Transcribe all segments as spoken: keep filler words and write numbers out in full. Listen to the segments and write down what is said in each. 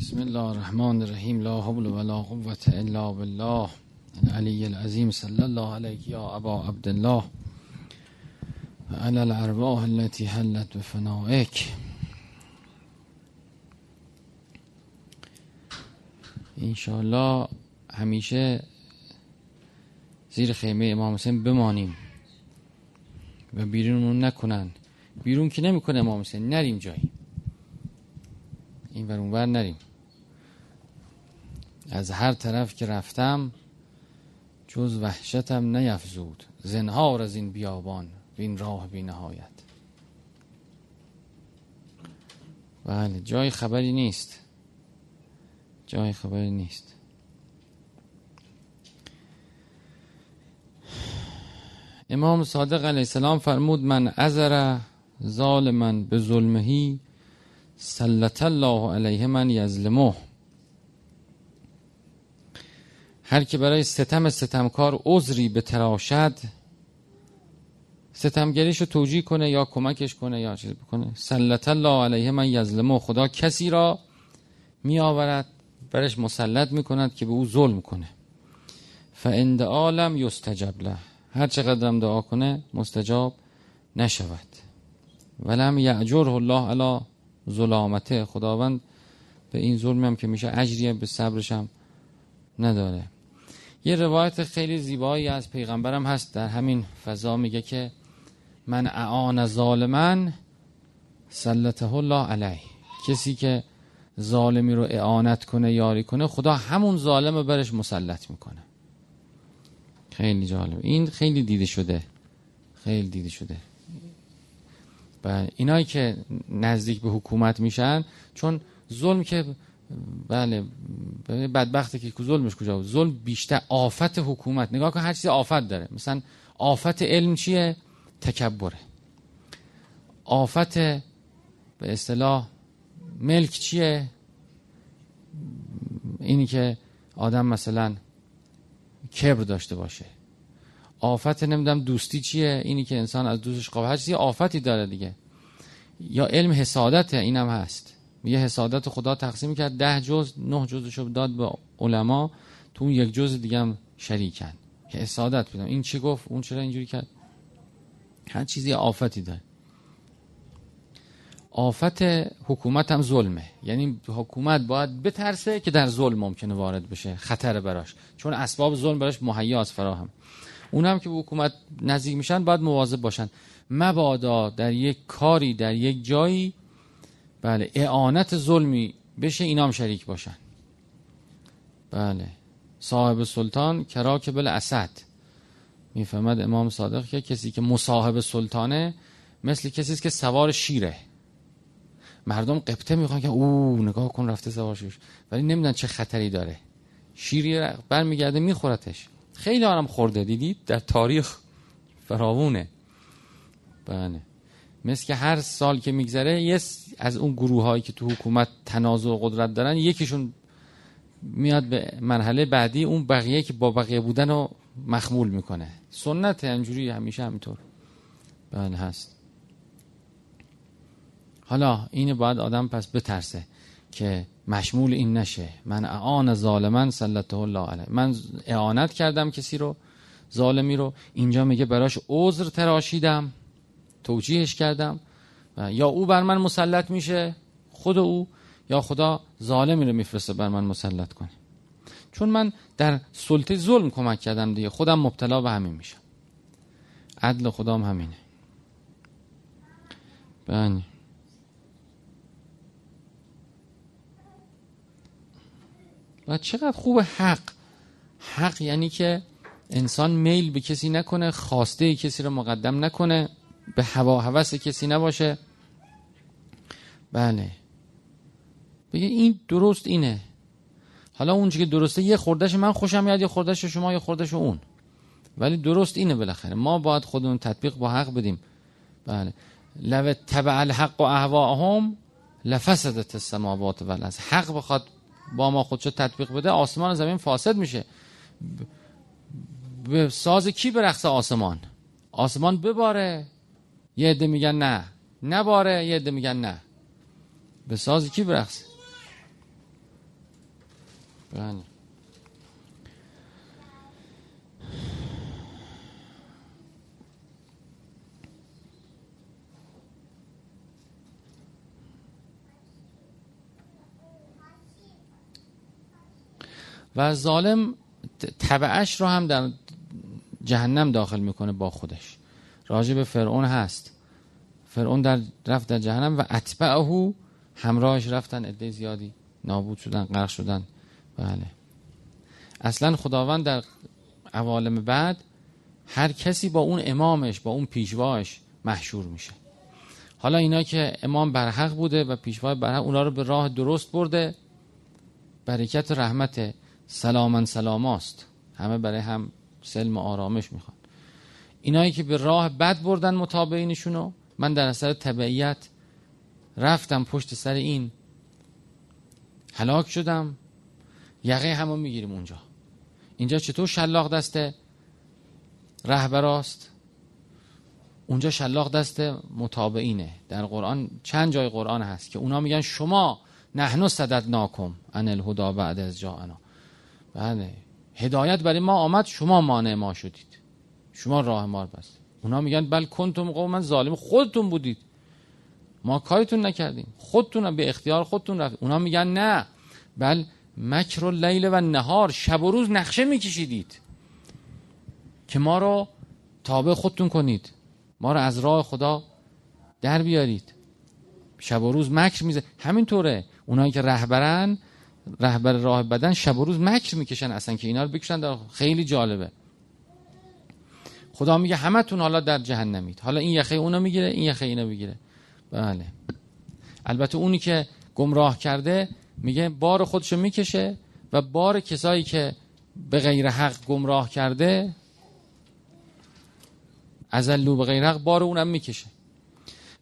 بسم الله الرحمن الرحیم لا حول ولا قوة الا بالله العلی العظیم صلی الله علیک یا ابا عبدالله و علی الارواح التي حلت بفنائک. انشاءالله همیشه زیر خیمه امام حسین بمانیم و بیرونمون نکنن. بیرون که نمیکنه امام حسین، نریم جایی، این ور اون ور نریم. از هر طرف که رفتم جز وحشتم نیفزود، زنهار از این بیابان این راه بی نهایت. بله، جای خبری نیست، جای خبری نیست. امام صادق علیه السلام فرمود من عذر ظالما به ظلمهی سلط الله علیه من یظلمه. هر که برای ستم ستمکار عذری به تراشد، ستمگریش رو توجیه کنه یا کمکش کنه یا چیز بکنه، سلط الله علیه من یظلمه، خدا کسی را می آورد برش مسلط می کند که به او ظلم کنه. فان دعا لم یستجب له، هر چقدر دعا کنه مستجاب نشود. ولم یأجره الله علی ظلامته، خداوند به این ظلمی هم که میشه اجری به صبرش هم نداره. یه روایت خیلی زیبایی از پیغمبرم هست در همین فضا، میگه که من اعان ظالمن سلطه الله علیه، کسی که ظالمی رو اعانت کنه، یاری کنه، خدا همون ظالم رو برش مسلط میکنه. خیلی جالب، این خیلی دیده شده، خیلی دیده شده. بله، اینایی که نزدیک به حکومت میشن، چون ظلم که بله بدبخته که ظلمش کجا بود، ظلم بیشتر آفت حکومت. نگاه کن هر چیز آفت داره. مثلا آفت علم چیه؟ تکبره. آفت به اصطلاح ملک چیه؟ اینی که آدم مثلا کبر داشته باشه. آفت نمیدونم دوستی چیه؟ اینی که انسان از دوستش قابل، هر چیزی آفتی داره دیگه. یا علم حسادته، اینم هست. میگه حسادت خدا تقسیم کرد ده جز، نه جزشو داد به علما، تو اون یک جز دیگه هم شریکن که حسادت بدم، این چی گفت، اون چرا اینجوری کرد. هر چیزی آفتی داره. آفت حکومت هم ظلمه، یعنی حکومت باید بترسه که در ظلم ممکنه وارد بشه، خطر براش، چون اسباب ظلم براش مهیا از فراهم. اون هم که به حکومت نزدیک میشن باید مواظب باشن، مبادا در یک کاری، در یک جایی بله اعانت ظلمی بشه، اینام شریک باشن. بله، صاحب سلطان کراک بل اسد، میفهمد امام صادق که کسی که مصاحب سلطانه مثل کسی است که سوار شیره. مردم قبطه میخوان که او نگاه کن رفته سوار شیرش، ولی نمیدونن چه خطری داره. شیری برمیگرده میخورتش. خیلی آرام خورده، دیدید در تاریخ فراوونه. بله، مثل که هر سال که میگذره یه از اون گروه هایی که تو حکومت تنازع قدرت دارن، یکیشون میاد به مرحله بعدی، اون بقیه که با بقیه بودن رو مخمول میکنه. سنت اینجوری، همیشه همینطور. بله هست. حالا اینه باید آدم پس بترسه که مشمول این نشه. من اعان ظالمن سلطه الله علیه، من اعانت کردم کسی رو، ظالمی رو. اینجا میگه براش عذر تراشیدم، توجیهش کردم، یا او بر من مسلط میشه، خود او، یا خدا ظالمی رو میفرسته بر من مسلط کنه، چون من در سلطه ظلم کمک کردم دیگه، خودم مبتلا به همین میشم. عدل خدام همینه. بله، و چقدر خوب حق. حق یعنی که انسان میل به کسی نکنه، خواسته کسی رو مقدم نکنه، به هوا هوس کسی نباشه. بله، بگه این درست، اینه. حالا اون چی که درسته یه خوردش من خوشم میاد، یه خوردش شما، یه خوردش اون، ولی درست اینه. بالاخره ما باید خودمون تطبیق با حق بدیم. بله، لو تبع الحق و اهواهم لفسدت السماوات والارض. حق بخواد با ما خودشو تطبیق بده، آسمان زمین فاسد میشه. به ساز کی برقصه آسمان؟ آسمان بباره، یه عده میگن نه نباره، یه عده میگن نه. به ساز کی برقصه؟ بله. و ظالم تبعش رو هم در جهنم داخل میکنه با خودش. راجع به فرعون هست، فرعون در رفت در جهنم و اتبعه، همراهش رفتن عده زیادی، نابود شدن، غرق شدن. بله. اصلا خداوند در عوالم بعد هر کسی با اون امامش، با اون پیشواش محشور میشه. حالا اینا که امام برحق بوده و پیشوا برحق، اونا رو به راه درست برده، برکت رحمت سلامن سلاماست، همه برای هم سلم و آرامش میخوان. اینایی که به راه بد بردن متابعینشونو، من در اثر تبعیت رفتم پشت سر این، هلاک شدم، یقه همو میگیریم اونجا. اینجا چطور شلاق دست رهبراست، اونجا شلاق دست متابعینه. در قرآن چند جای قرآن هست که اونا میگن شما نحنو صددناکم عن الهدی بعد از جاءنا. بله، هدایت برای ما آمد، شما مانع ما شدید، شما راه ما رو بستید. اونا میگن بل کنتم قوما ظالمین، خودتون بودید، ما کاریتون نکردیم، خودتون به اختیار خودتون رفتید. اونا میگن نه، بل مکر اللیل و نهار، شب و روز نقشه میکشیدید که ما رو تابع خودتون کنید، ما رو از راه خدا در بیارید. شب و روز مکر میزه. همینطوره اونایی که رهبرن، رهبر راه بدن، شب و روز مکر میکشن اصلا که اینا رو بکشن. خیلی جالبه. خدا میگه همتون حالا در جهنمید، حالا این یخه اونو میگیره، این یخه اینو میگیره. بله. البته اونی که گمراه کرده میگه بار خودشو میکشه و بار کسایی که به غیر حق گمراه کرده، ازلو به غیر حق، بار اونم میکشه.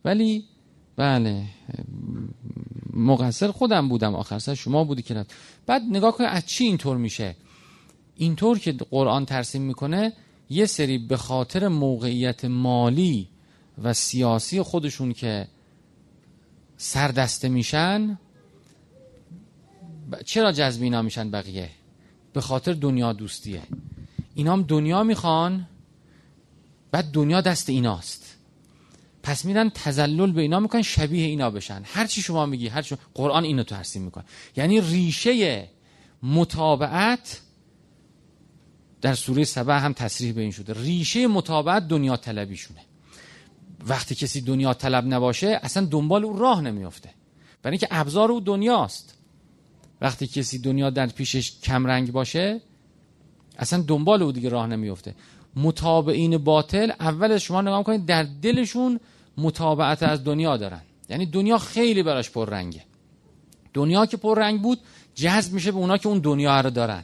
ولی بله، مقصر خودم بودم، آخر سر شما بودی که رفت. بعد نگاه کنید از چی اینطور میشه، اینطور که قرآن ترسیم میکنه. یه سری به خاطر موقعیت مالی و سیاسی خودشون که سردسته میشن، چرا جذب اینا میشن بقیه؟ به خاطر دنیا دوستیه. اینا هم دنیا میخوان، بعد دنیا دست ایناست، پس میرن تذلل به اینا میکنن، شبیه اینا بشن. هر چی شما میگی، هر چی شما... قرآن اینو ترسیم میکنه. یعنی ریشه متابعت، در سوره سبع هم تصریح به این شده، ریشه متابعت دنیا طلبیشونه. وقتی کسی دنیا طلب نباشه اصلا دنبال او راه نمیفته، برای اینکه ابزار او دنیاست. وقتی کسی دنیا در پیشش کمرنگ باشه اصلا دنبال او دیگه راه نمیفته. متابعین باطل اول شما نگاه کنید، در دلشون متابعت از دنیا دارن، یعنی دنیا خیلی براش پررنگه. دنیا که پررنگ بود جذب میشه به اونا که اون دنیا رو دارن،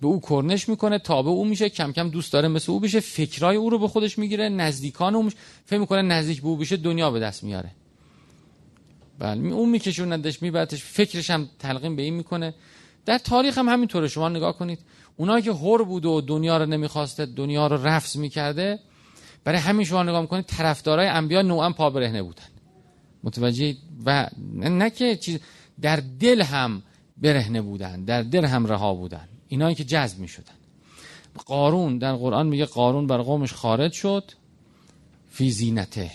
به او کرنش میکنه، تابع او میشه، کم کم دوست داره مثل او بشه، فکرای او رو به خودش میگیره، نزدیکان او میشه، فکر میکنه نزدیک به او بشه دنیا به دست میاره. بله، اون میکشوندش، میبرتش، فکرش هم تلقین به این میکنه. در تاریخ هم همینطوره، شما نگاه کنید، اونایی که هر بود و دنیا رو نمیخواسته، دنیا رو رفض میکرده، برای همین شما نگاه میکنید طرفدارای انبیا نوعا پا برهنه بودن. متوجه؟ و نه که چیز، در دل هم برهنه بودن، در دل هم رها بودن، اینایی که جذب میشدن. قارون در قرآن میگه قارون بر قومش خارج شد، فی زینته،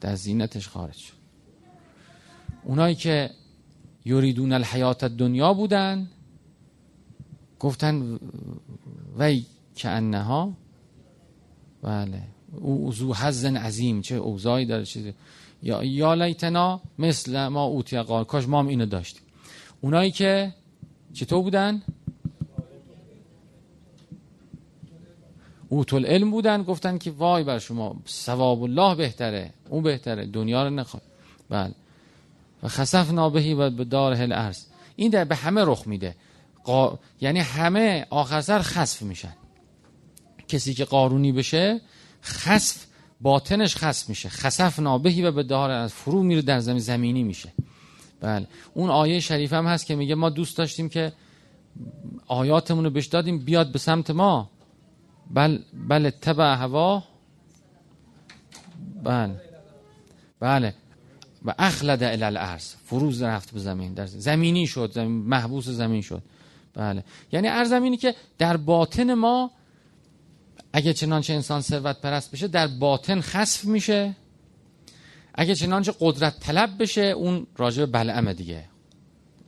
در زینتش خارج شد. اونایی که یریدون الحیات دنیا بودن گفتن وی که انها، بله، او ذو حظ عظیم، چه اوزایی داره، چیزی، یا یا لیتنا مثل ما اوتی قارون، کاش ما هم اینو داشتیم. اونایی که چطور بودن؟ اوت العلم بودن، گفتن که وای بر شما، ثواب الله بهتره، اون بهتره، دنیا رو نخواد. بله. و خسفنا به و بداره الارض. این در به همه رخ میده. قا... یعنی همه آخر سر خسف میشن. کسی که قارونی بشه خسف، باطنش خسف میشه، خسفنا به و بداره الارض، فرو میره در زمین، زمینی میشه. بله. اون آیه شریف هم هست که میگه ما دوست داشتیم که آیاتمون رو بهش دادیم بیاد به سمت ما، بل بل تبع هوا، بله بله، و اخلد الی الارض، فروز رفت به زمین، در زمینی شد، زمین محبوس زمین شد. بله، یعنی ارزم اینه که در باطن ما اگه چنانچه انسان ثروت پرست بشه در باطن خسف میشه، اگه چنانچه قدرت طلب بشه اون راجع به بلعمه دیگه،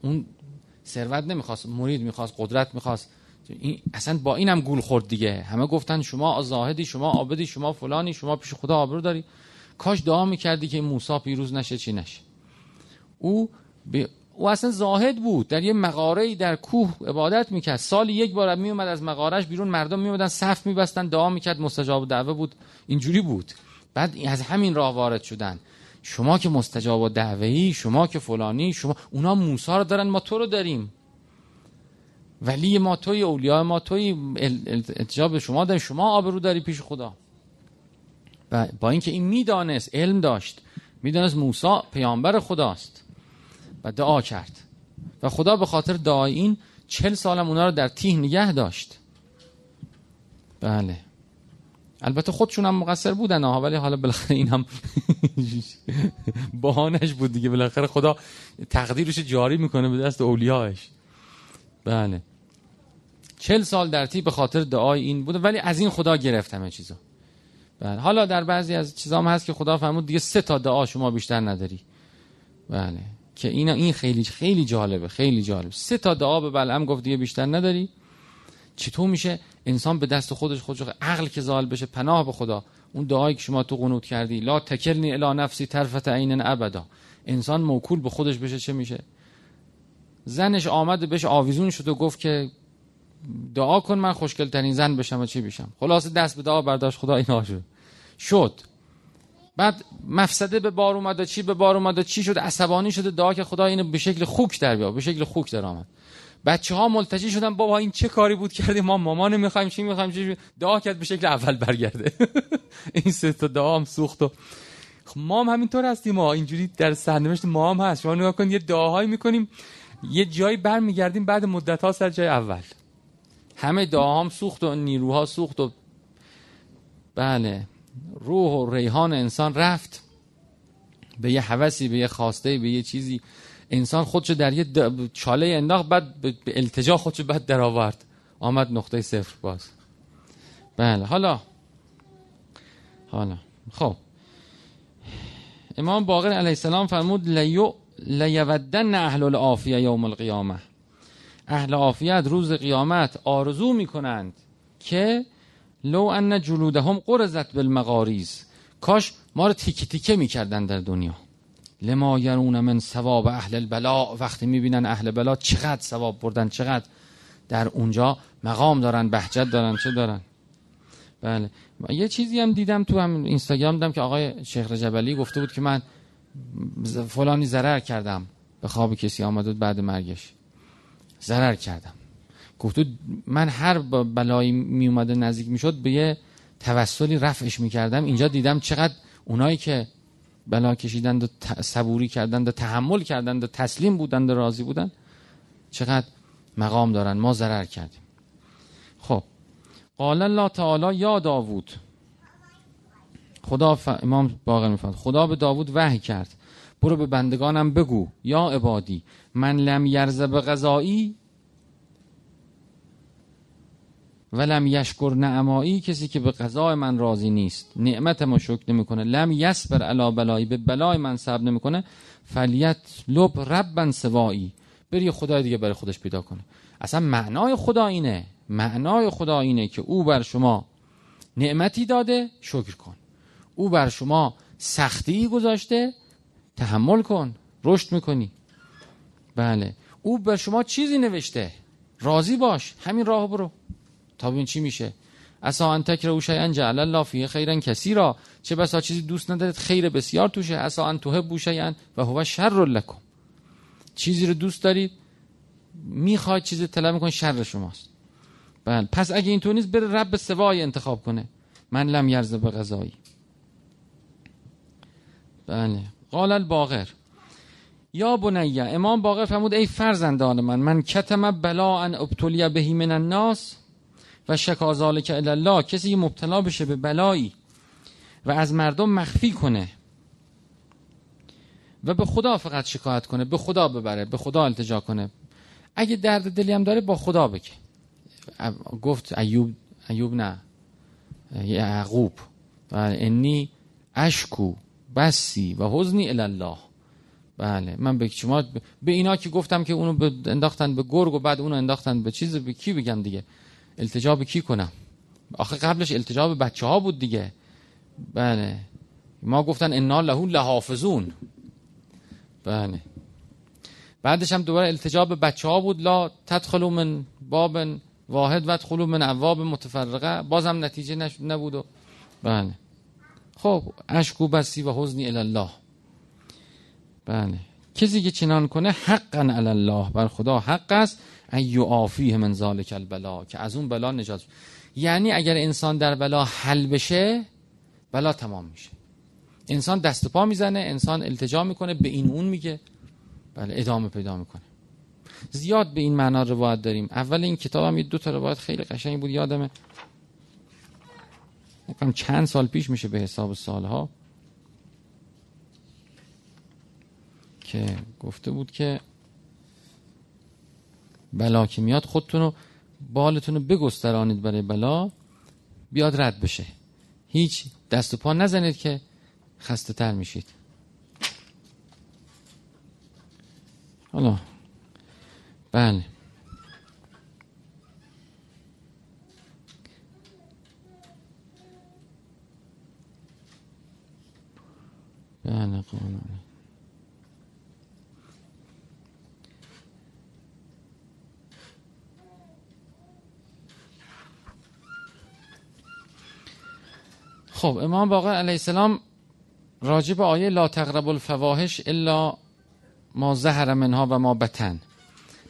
اون ثروت نمیخواست، مرید میخواست، قدرت میخواست، این اصلا با اینم گول خورد دیگه. همه گفتن شما زاهدی، شما عابدی، شما فلانی، شما پیش خدا آبرو داری. کاش دعا میکردی که موسی پیروز نشه، چی نشه. او ب... او اصلا زاهد بود، در یه مغاره‌ای در کوه عبادت میکرد، سالی یک بار میومد از مغارهش بیرون، مردم میومدن صف میبستن دعا میکرد، مستجاب دعوه بود، اینجوری بود. بعد از همین راه وارد شدن، شما که مستجاب دعوه‌ای، شما که فلانی، شما اونا موسی رو دارن ما تو رو داریم، ولی ما توی، اولیاء ما توی، التجاب شما داریم، شما آبرو داری پیش خدا. و با اینکه این میدانست، علم داشت، میدانست موسی پیامبر خداست و دعا کرد و خدا به خاطر دعای این چهل سالم اونا رو در تیه نگه داشت. بله البته خودشون هم مقصر بودن ها، ولی حالا بالاخره این هم بهانش بود دیگه، بالاخره خدا تقدیرش جاری میکنه به دست اولیاش. بله چهل سال در تیه به خاطر دعای این بود، ولی از این خدا گرفت همه چیزا. بله حالا در بعضی از چیزام هست که خدا فرمود دیگه سه تا دعا شما بیشتر نداری. بله که این این خیلی خیلی جالبه، خیلی جالب. سه تا دعا به بلعم گفت دیگه بیشتر نداری. چطور میشه انسان به دست خودش خودش عقل که زال بشه؟ پناه به خدا. اون دعایی که شما تو قنوت کردی، لا تکلنی الی نفسی طرفت عین ابدا، انسان موکول به خودش بشه چه میشه؟ زنش آمد بهش آویزون شد و گفت که دعا کن من خوشگل ترین زن بشم و چی بشم. خلاصه دست به دعا برداشت خدا، اینا شد شد. بعد مفسده به بار اومد و چی به بار اومد و چی شد، عصبانی شده دعا که خدا اینو به شکل خوک در بیار، به شکل خوک در آمد. بچه‌ها ملتجی شدن بابا این چه کاری بود کردیم، ما مامان میخوایم چی میخوایم چی. دعا کرد به شکل اول برگرده. این سه تا دعا هم سوخت. و ما هم همینطور هستیم، ما اینجوری در سرنوشت ما هم هست. شما نگاه کن یه دعاهایی میکنیم یه جایی برمیگردیم بعد مدت‌ها سر جای اول. همه دعاهام سوخت و نیروها سوخت و بله روح و ریحان انسان رفت به یه هوسی، به یه خواسته، به یه چیزی. انسان خودشو در یه چاله انداخت، بعد به التجا خودشو بعد در آورد، آمد نقطه صفر باز. بله حالا حالا خب امام باقر علیه السلام فرمود لیودن اهل العافیه یوم القیامه، اهل عافیت روز قیامت آرزو میکنند که لو ان جلودهم قرزت بالمغاریز، کاش ما رو تیکه تیکه میکردن در دنیا. لما یرون من ثواب اهل البلا، وقتی میبینن اهل بلا چقدر ثواب بردن، چقدر در اونجا مقام دارن، بهجت دارن، چه دارن. بله یه چیزی هم دیدم تو هم اینستاگرام دیدم که آقای شیخ رجبلی گفته بود که من فلانی ضرر کردم، به خواب کسی آمد بود بعد مرگش ضرر کردم. گفتو من هر بلایی می اومده نزدیک می شد به یه توسلی رفعش می کردم. اینجا دیدم چقدر اونایی که بلا کشیدند و صبوری کردند و تحمل کردند و تسلیم بودند و راضی بودند چقدر مقام دارن، ما ضرر کردیم. خب قال الله تعالی یا داوود، خدا ف... امام باقر می فرماید خدا به داوود وحی کرد برو به بندگانم بگو یا عبادی من لم یرزق غذایی و لم یشکر نعمایی، کسی که به قضای من راضی نیست، نعمتم رو شکر نمیکنه، لم یصبر علی بلایی، به بلای من صبر نمیکنه، فلیت لب ربن سوایی، بری خدای دیگه برای خودش پیدا کنه. اصلا معنای خدا اینه، معنای خدا اینه که او بر شما نعمتی داده شکر کن، او بر شما سختی گذاشته تحمل کن، رشد میکنی. بله او بر شما چیزی نوشته راضی باش، همین راهو برو تا ببین چی میشه. عسا ان تکرهوا شیئا جعل الله فیه خیرا کثیرا، چه بسا چیزی دوست ندارید خیر بسیار توشه، عسا ان تحبوا شیئا و هو شر لکم، چیزی رو دوست دارید میخواید چیزی طلب میکنید شر شماست. بله پس اگه اینطور نیست بره رب سوای انتخاب کنه، من لم یرزق به غذایی. بله قال الباقر یا بنی، امام باقر فرمود ای فرزندان من، من کتم بلا ان ابتلی به من الناس و شکا ذالک الی الله، کسی مبتلا بشه به بلایی و از مردم مخفی کنه و به خدا فقط شکایت کنه، به خدا ببره، به خدا التجا کنه، اگه درد دلی هم داره با خدا بگی. گفت ایوب ایوب نه یعقوب بله انی اشکو بسی و حزنی الله. بله من به شما به اینا که گفتم که اونو انداختن به گرگ و بعد اونو انداختن به چیز، به کی بگم دیگه؟ التجا به کی کنم؟ آخه قبلش التجا به بچه ها بود دیگه. بله ما گفتن انا له لحافظون. بله بعدش هم دوباره التجا به بچه ها بود، لا تدخلوا من باب واحد و ادخلوا من ابواب متفرقه، بازم نتیجه نش... نبود. بله خب اشکو بسی و حزنی الی الله. بله کسی که چنان کنه حقا علی الله، بر خدا حق است، ایعافیه من ذالک البلا، که از اون بلا نجات بشه. یعنی اگر انسان در بلا حل بشه، بلا تمام میشه. انسان دست و پا میزنه، انسان التجا میکنه، به این اون میگه، بله ادامه پیدا میکنه. زیاد به این معنا روایت داریم. اول این کتابم یه دو تا روایت خیلی قشنگ بود، یادمه فکرم چند سال پیش میشه به حساب سالها، که گفته بود که بلا که میاد خودتونو بالتونو بگسترانید برای بلا بیاد رد بشه، هیچ دست و پا نزنید که خسته تر میشید. حالا بله بله قانون خب امام باقر علیه السلام راجع به آیه لا تقربوا الفواحش الا ما ظهر منها و ما بطن،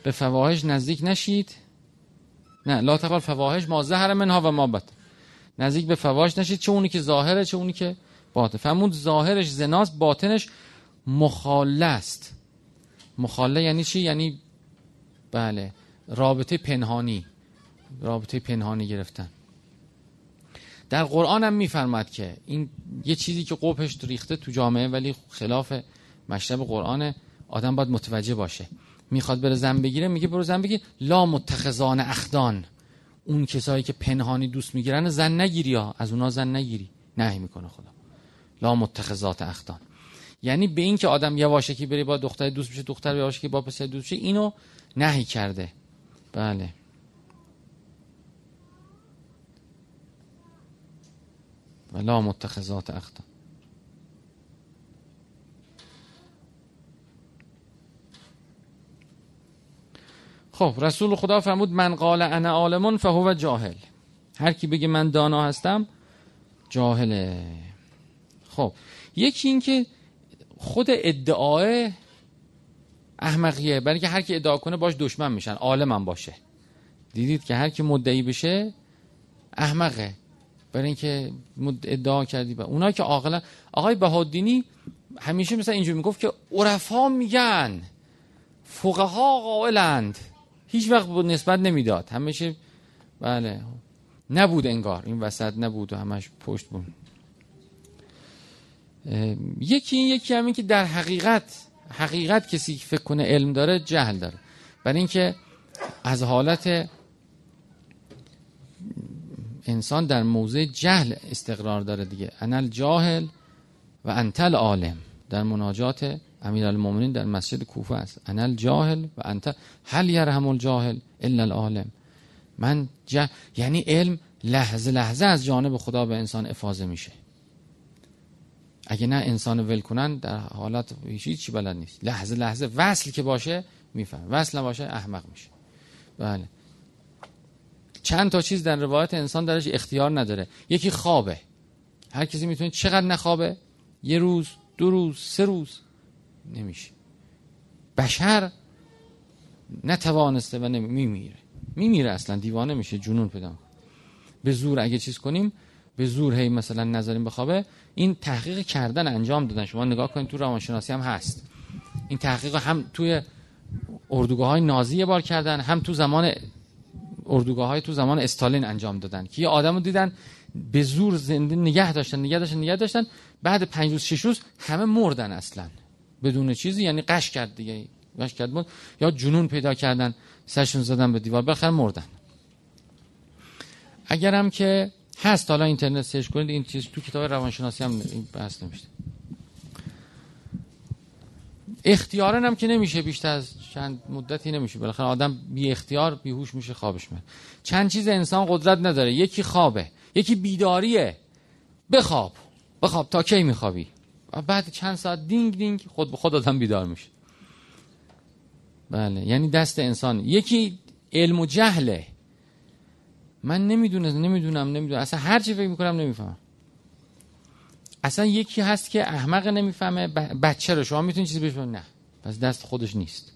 به فواحش نزدیک نشید، نه لا تقربوا الفواحش ما ظهر منها و ما بطن، نزدیک به فواحش نشید، چه اونی که ظاهره چه اونی که باطن. فهمون ظاهرش زناست، باطنش مخاله است. مخاله یعنی چی؟ یعنی بله رابطه پنهانی، رابطه پنهانی گرفتن. در قرآن هم میفرماد که این یه چیزی که قبحش ریخته تو جامعه ولی خلاف مشرب قرآن، آدم باید متوجه باشه. میخواد بره زن بگیره، میگه برو زن بگیر، لا متخذان اخدان، اون کسایی که پنهانی دوست میگیرن زن نگیری، از اونا زن نگیری، نهی میکنه خدا. لا متخذات اخدان یعنی به این که آدم یواشکی بره با دختر دوست بشه، دختر یواشکی با پسر دوست بشه، اینو نهی کرده. بله ولا متخذات اخدان. خب رسول خدا فرمود من قال انا عالم فهو جاهل، هر کی بگه من دانا هستم جاهله. خب یکی این که خود ادعا احمقیه، برای که هر کی ادعا کنه باش دشمن میشن، عالمم باشه. دیدید که هر کی مدعی بشه احمقه، برای اینکه ادعا کردی. با اونایی که عاقلا، آقای بهادینی همیشه مثلا اینجوری میگفت که عرفا میگن، فقها قائلند، هیچ وقت نسبت نمیداد، همیشه بله نبود، انگار این وسط نبود و همش پشت بود. یکی این، یکی همین که در حقیقت حقیقت کسی که فکر کنه علم داره جهل داره، برای اینکه از حالت انسان در موضع جهل استقرار داره دیگه. انال جاهل و انتل عالم، در مناجات امیرالمومنین در مسجد کوفه است، انال جاهل و انتل هل یرحم الجاهل الا العالم. من جهل یعنی علم لحظه لحظه از جانب خدا به انسان افاضه میشه، اگه نه انسان ول کنن در حالت هیچی بلد نیست، لحظه لحظه وصل که باشه میفهم، وصل نباشه احمق میشه. بله چند تا چیز در روایت انسان درش اختیار نداره. یکی خوابه، هر کسی میتونه چقدر نخوابه، یه روز دو روز سه روز نمیشه، بشر نتوانسته و نمیمیره، میمیره اصلا، دیوانه میشه، جنون پیدا میکنه. به زور اگه چیز کنیم، به زور هی مثلا نذاریم بخوابه. این تحقیق کردن انجام دادن، شما نگاه کنید تو روانشناسی هم هست این تحقیق، هم توی اردوگاه‌های نازی یه بار کردن، هم تو زمان اردوگاه های تو زمان استالین انجام دادن، که یه آدم رو دیدن به زور زنده نگه داشتن نگه داشتن نگه داشتن بعد پنج روز شش روز همه مردن اصلا بدون چیزی، یعنی قش کرد دیگه، لشکر بود، یا جنون پیدا کردن سرشون زدن به دیوار، بخیر مردن. اگرم که هست، حالا اینترنت سرچ کنید این چیز، تو کتاب روانشناسی هم بحث نمیشه. اختیارن هم که نمیشه، بیشتر از چند مدتی نمیشه، بالاخره آدم بی اختیار بیهوش میشه، خوابش میاد. چند چیز انسان قدرت نداره، یکی خوابه، یکی بیداریه. بخواب بخواب تا کی میخوابی؟ بعد چند ساعت دینگ دینگ خود به خود آدم بیدار میشه. بله، یعنی دست انسان. یکی علم و جهله، من نمیدونم نمیدونم نمیدونم اصلا، هر چی فکر میکنم نمیفهمم. اصلا یکی هست که احمق نمیفهمه، بچه رو شما میتونی چیزی بهش بگی، نه پس دست خودش نیست.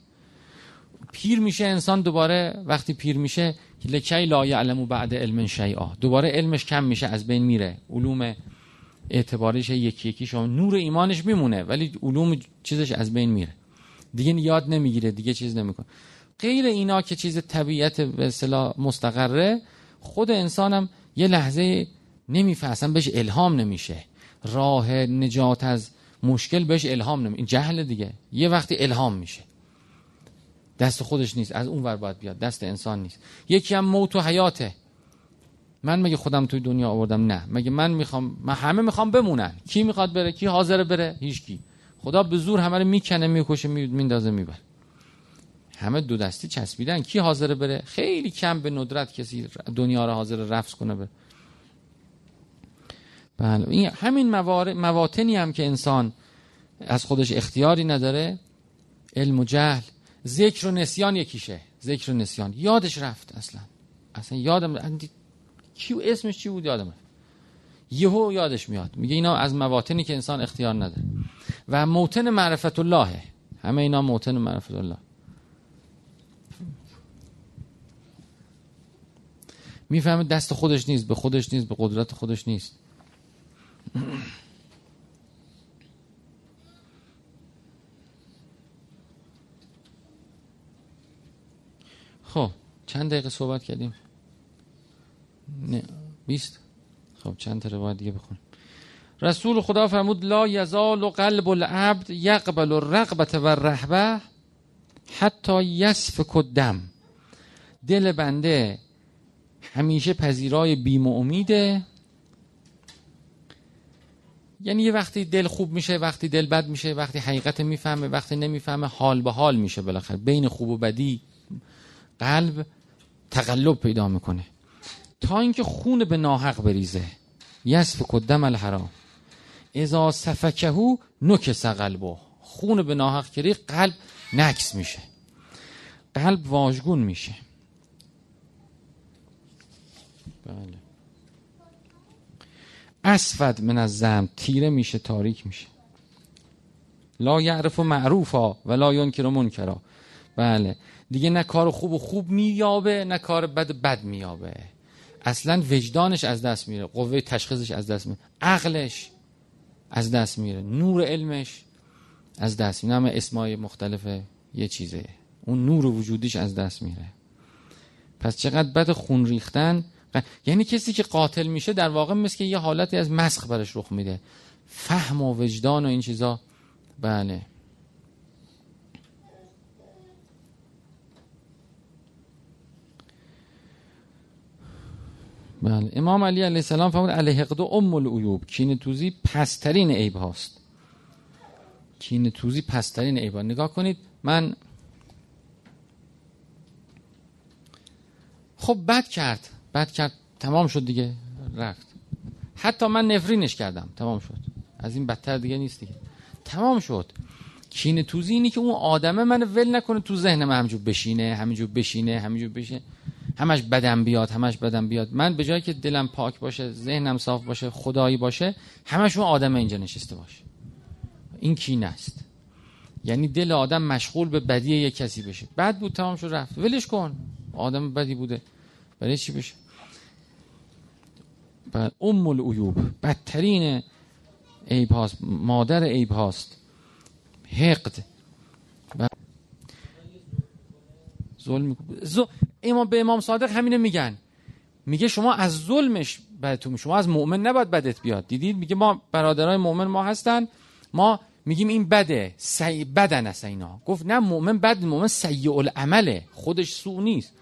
پیر میشه انسان دوباره، وقتی پیر میشه لکی لا یعلم بعد علم شیئا، دوباره علمش کم میشه، از بین میره. علوم اعتباریش یکی یکی شما، نور ایمانش میمونه ولی علوم چیزش از بین میره دیگه، یاد نمیگیره دیگه، چیز نمیکنه. غیر اینا که چیز طبیعت به اصطلاح مستقره، خود انسانم یه لحظه نمیفهمه، اصلا بهش الهام نمیشه، راه نجات از مشکل بهش الهام نمیشه، این جهل دیگه. یه وقتی الهام میشه، دست خودش نیست، از اون ور باید بیاد، دست انسان نیست. یکی هم موت و حیاته، من مگه خودم توی دنیا آوردم؟ نه، مگه من میخوام؟ من همه میخوام بمونن، کی میخواد بره؟ کی حاضر بره؟ هیچکی. خدا به زور همه رو میکنه، میکشه، میندازه، میبره. همه دو دستی چسبیدن، کی حاضر بره؟ خیلی کم، به ندرت کسی دنیا رو حاضر رفض کنه بره. بله، این همین مواطنی هم که انسان از خودش اختیاری نداره، علم و جهل. ذکر و نسیان یکیشه، ذکر و نسیان، یادش رفت، اصلا اصلا یادم رفت کیو اسمش چی بود یادم رفت، یهو یادش میاد. میگه اینا از مواطنی که انسان اختیار نداره. و موطن معرفت اللهه، همه اینا موطن معرفت الله. میفهمه دست خودش نیست، به خودش نیست، به قدرت خودش نیست. خب چند دقیقه صحبت کردیم؟ نه بیست. خب چند تا روایت دیگه بخون. رسول خدا فرمود لا یزال قلب العبد یقبل الرغبة و الرهبة حتی یسفک الدم. دل بنده همیشه پذیرای بیم و امیده، یعنی یه وقتی دل خوب میشه، وقتی دل بد میشه، وقتی حقیقت میفهمه، وقتی نمیفهمه، حال به حال میشه. بالاخره بین خوب و بدی قلب تقلب پیدا میکنه تا اینکه خون به ناحق بریزه. یسفک الدم الحرام اذا سفکه نکس قلبه، خون به ناحق که ریخت قلب نکس میشه، قلب واژگون میشه. بله، اسود من از زم، تیره میشه، تاریک میشه. لا یعرف و معروفا و لا یون کرا منکرا. بله دیگه نه کار خوب و خوب مییابه، نه کار بد و بد مییابه، اصلا وجدانش از دست میره، قوه تشخیصش از دست میره، عقلش از دست میره، نور علمش از دست میره. همه اسمای مختلفه یه چیزه، اون نور وجودیش از دست میره. پس چقدر بد خون ریختن. یعنی کسی که قاتل میشه در واقع مثل که یه حالتی از مسخ برش رخ میده، فهم و وجدان و این چیزا. بله، بله. امام علی علیه السلام فرمود الحقد ام العیوب، کینه توزی پسترین عیب هاست. کینه توزی پسترین عیب ها. نگاه کنید، من خب بد کرد، بد کرد، تمام شد دیگه، رفت. حتی من نفرینش کردم، تمام شد، از این بدتر دیگه نیست دیگه، تمام شد. کینه توزی اینی که اون آدمه من ول نکنه تو ذهنم، همینجور بشینه همینجور بشینه همینجور بشینه، همش بدم بیاد همش بدم بیاد. من به جایی که دلم پاک باشه، ذهنم صاف باشه، خدایی باشه، همش اون آدم اینجا نشسته باشه. این کینه است، یعنی دل آدم مشغول به بدی یک کسی بشه. بد بود، تمام شد، رفت، ولش کن، آدم بدی بوده، برای چی بشه؟ بله، ام العیوب، بدترین عیب هاست، مادر عیب هاست. حقد، ظلم، ز... امام به امام صادق همینه میگن، میگه شما از ظلمش بدتون، شما از مؤمن نباید بدت بیاد. دیدید میگه ما برادرای مؤمن ما هستن، ما میگیم این بده، سعی بدن است اینا. گفت نه، مؤمن بد، مؤمن سیء العمله، خودش سوء نیست.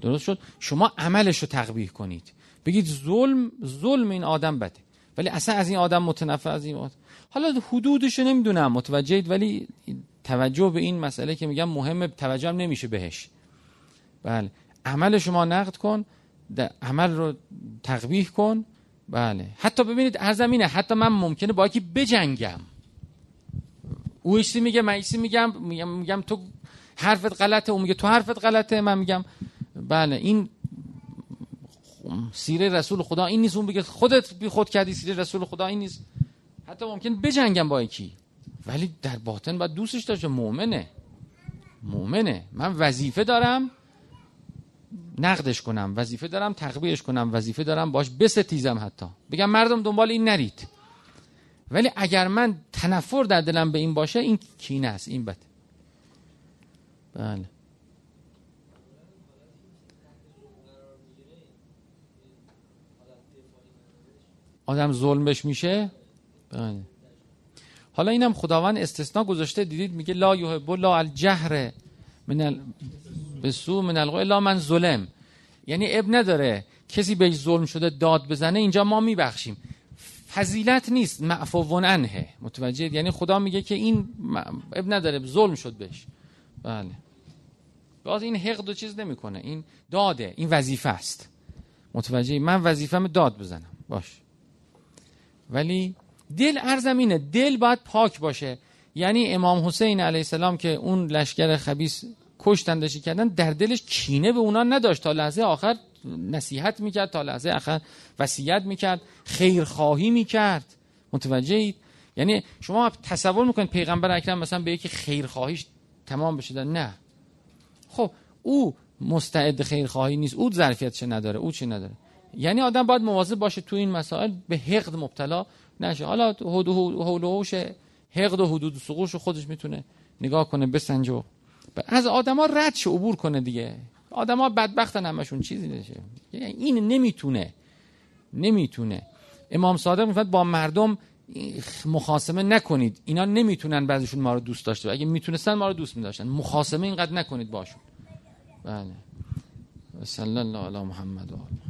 درست شد؟ شما عملش رو تقبیح کنید، بگید ظلم ظلم این آدم بده، ولی اصلا از این آدم متنفر، از این آدم. حالا حدودش رو نمیدونم، متوجهید؟ ولی توجه به این مسئله که میگم مهمه، توجه هم نمیشه بهش. بله، عمل شما نقد کن، عمل رو تقبیح کن. بله، حتی ببینید هر زمینه، حتی من ممکنه با یکی بجنگم، او ایشی میگه، من ایشی میگم، میگم میگم تو حرفت غلطه، اون میگه تو حرفت غلطه، من میگم بله این سیره رسول خدا این نیست، اون بگه خودت بی خود کردی، سیره رسول خدا این نیست. حتی ممکن بجنگم با یکی، ولی در باطن باید دوستش داشته، مؤمنه، مؤمنه. من وظیفه دارم نقدش کنم، وظیفه دارم تقبیحش کنم، وظیفه دارم باش بستیزم، حتی بگم مردم دنبال این نرید. ولی اگر من تنفر در دلم به این باشه، این کینه است، این بد. بله، آدم ظلمش میشه. بله، حالا اینم خداوند استثناء گذاشته، دیدید میگه لا یحب الله الجهر من ال... بسو من القول الا من ظلم، یعنی عیب نداره کسی بهش ظلم شده داد بزنه، اینجا ما میبخشیم. فضیلت نیست، معفو عنه، متوجه؟ یعنی خدا میگه که این عیب نداره، ظلم شد بهش. بله، باز این حقد و چیز نمیکنه، این داده، این وظیفه است، متوجه؟ من وظیفه‌م داد بزنم، باش. ولی دل ارزمینه، دل باید پاک باشه. یعنی امام حسین علیه السلام که اون لشکر خبیث کشتندشی کردن، در دلش کینه به اونا نداشت، تا لحظه آخر نصیحت میکرد، تا لحظه آخر وصیت میکرد، خیرخواهی میکرد، متوجهید؟ یعنی شما تصور میکنید پیغمبر اکرم مثلا به یکی خیرخواهیش تمام بشه؟ نه، خب او مستعد خیرخواهی نیست، او ظرفیتش نداره، او چی نداره. یعنی آدم باید مواظب باشه تو این مسائل به حقد مبتلا نشه. حالا حولوش حقد و حدود سقوطش خودش میتونه نگاه کنه، بسنجه، از آدما ردش عبور کنه دیگه. آدما بدبختن همشون، چیزی نشه. این نمیتونه، نمیتونه. امام صادق میفرماید با مردم مخاصمه نکنید، اینا نمیتونن، بعضیشون ما رو دوست داشته، اگه میتونستن ما رو دوست می‌داشتن. مخاصمه اینقدر نکنید باشون. بله، صلی الله علی محمد و آله.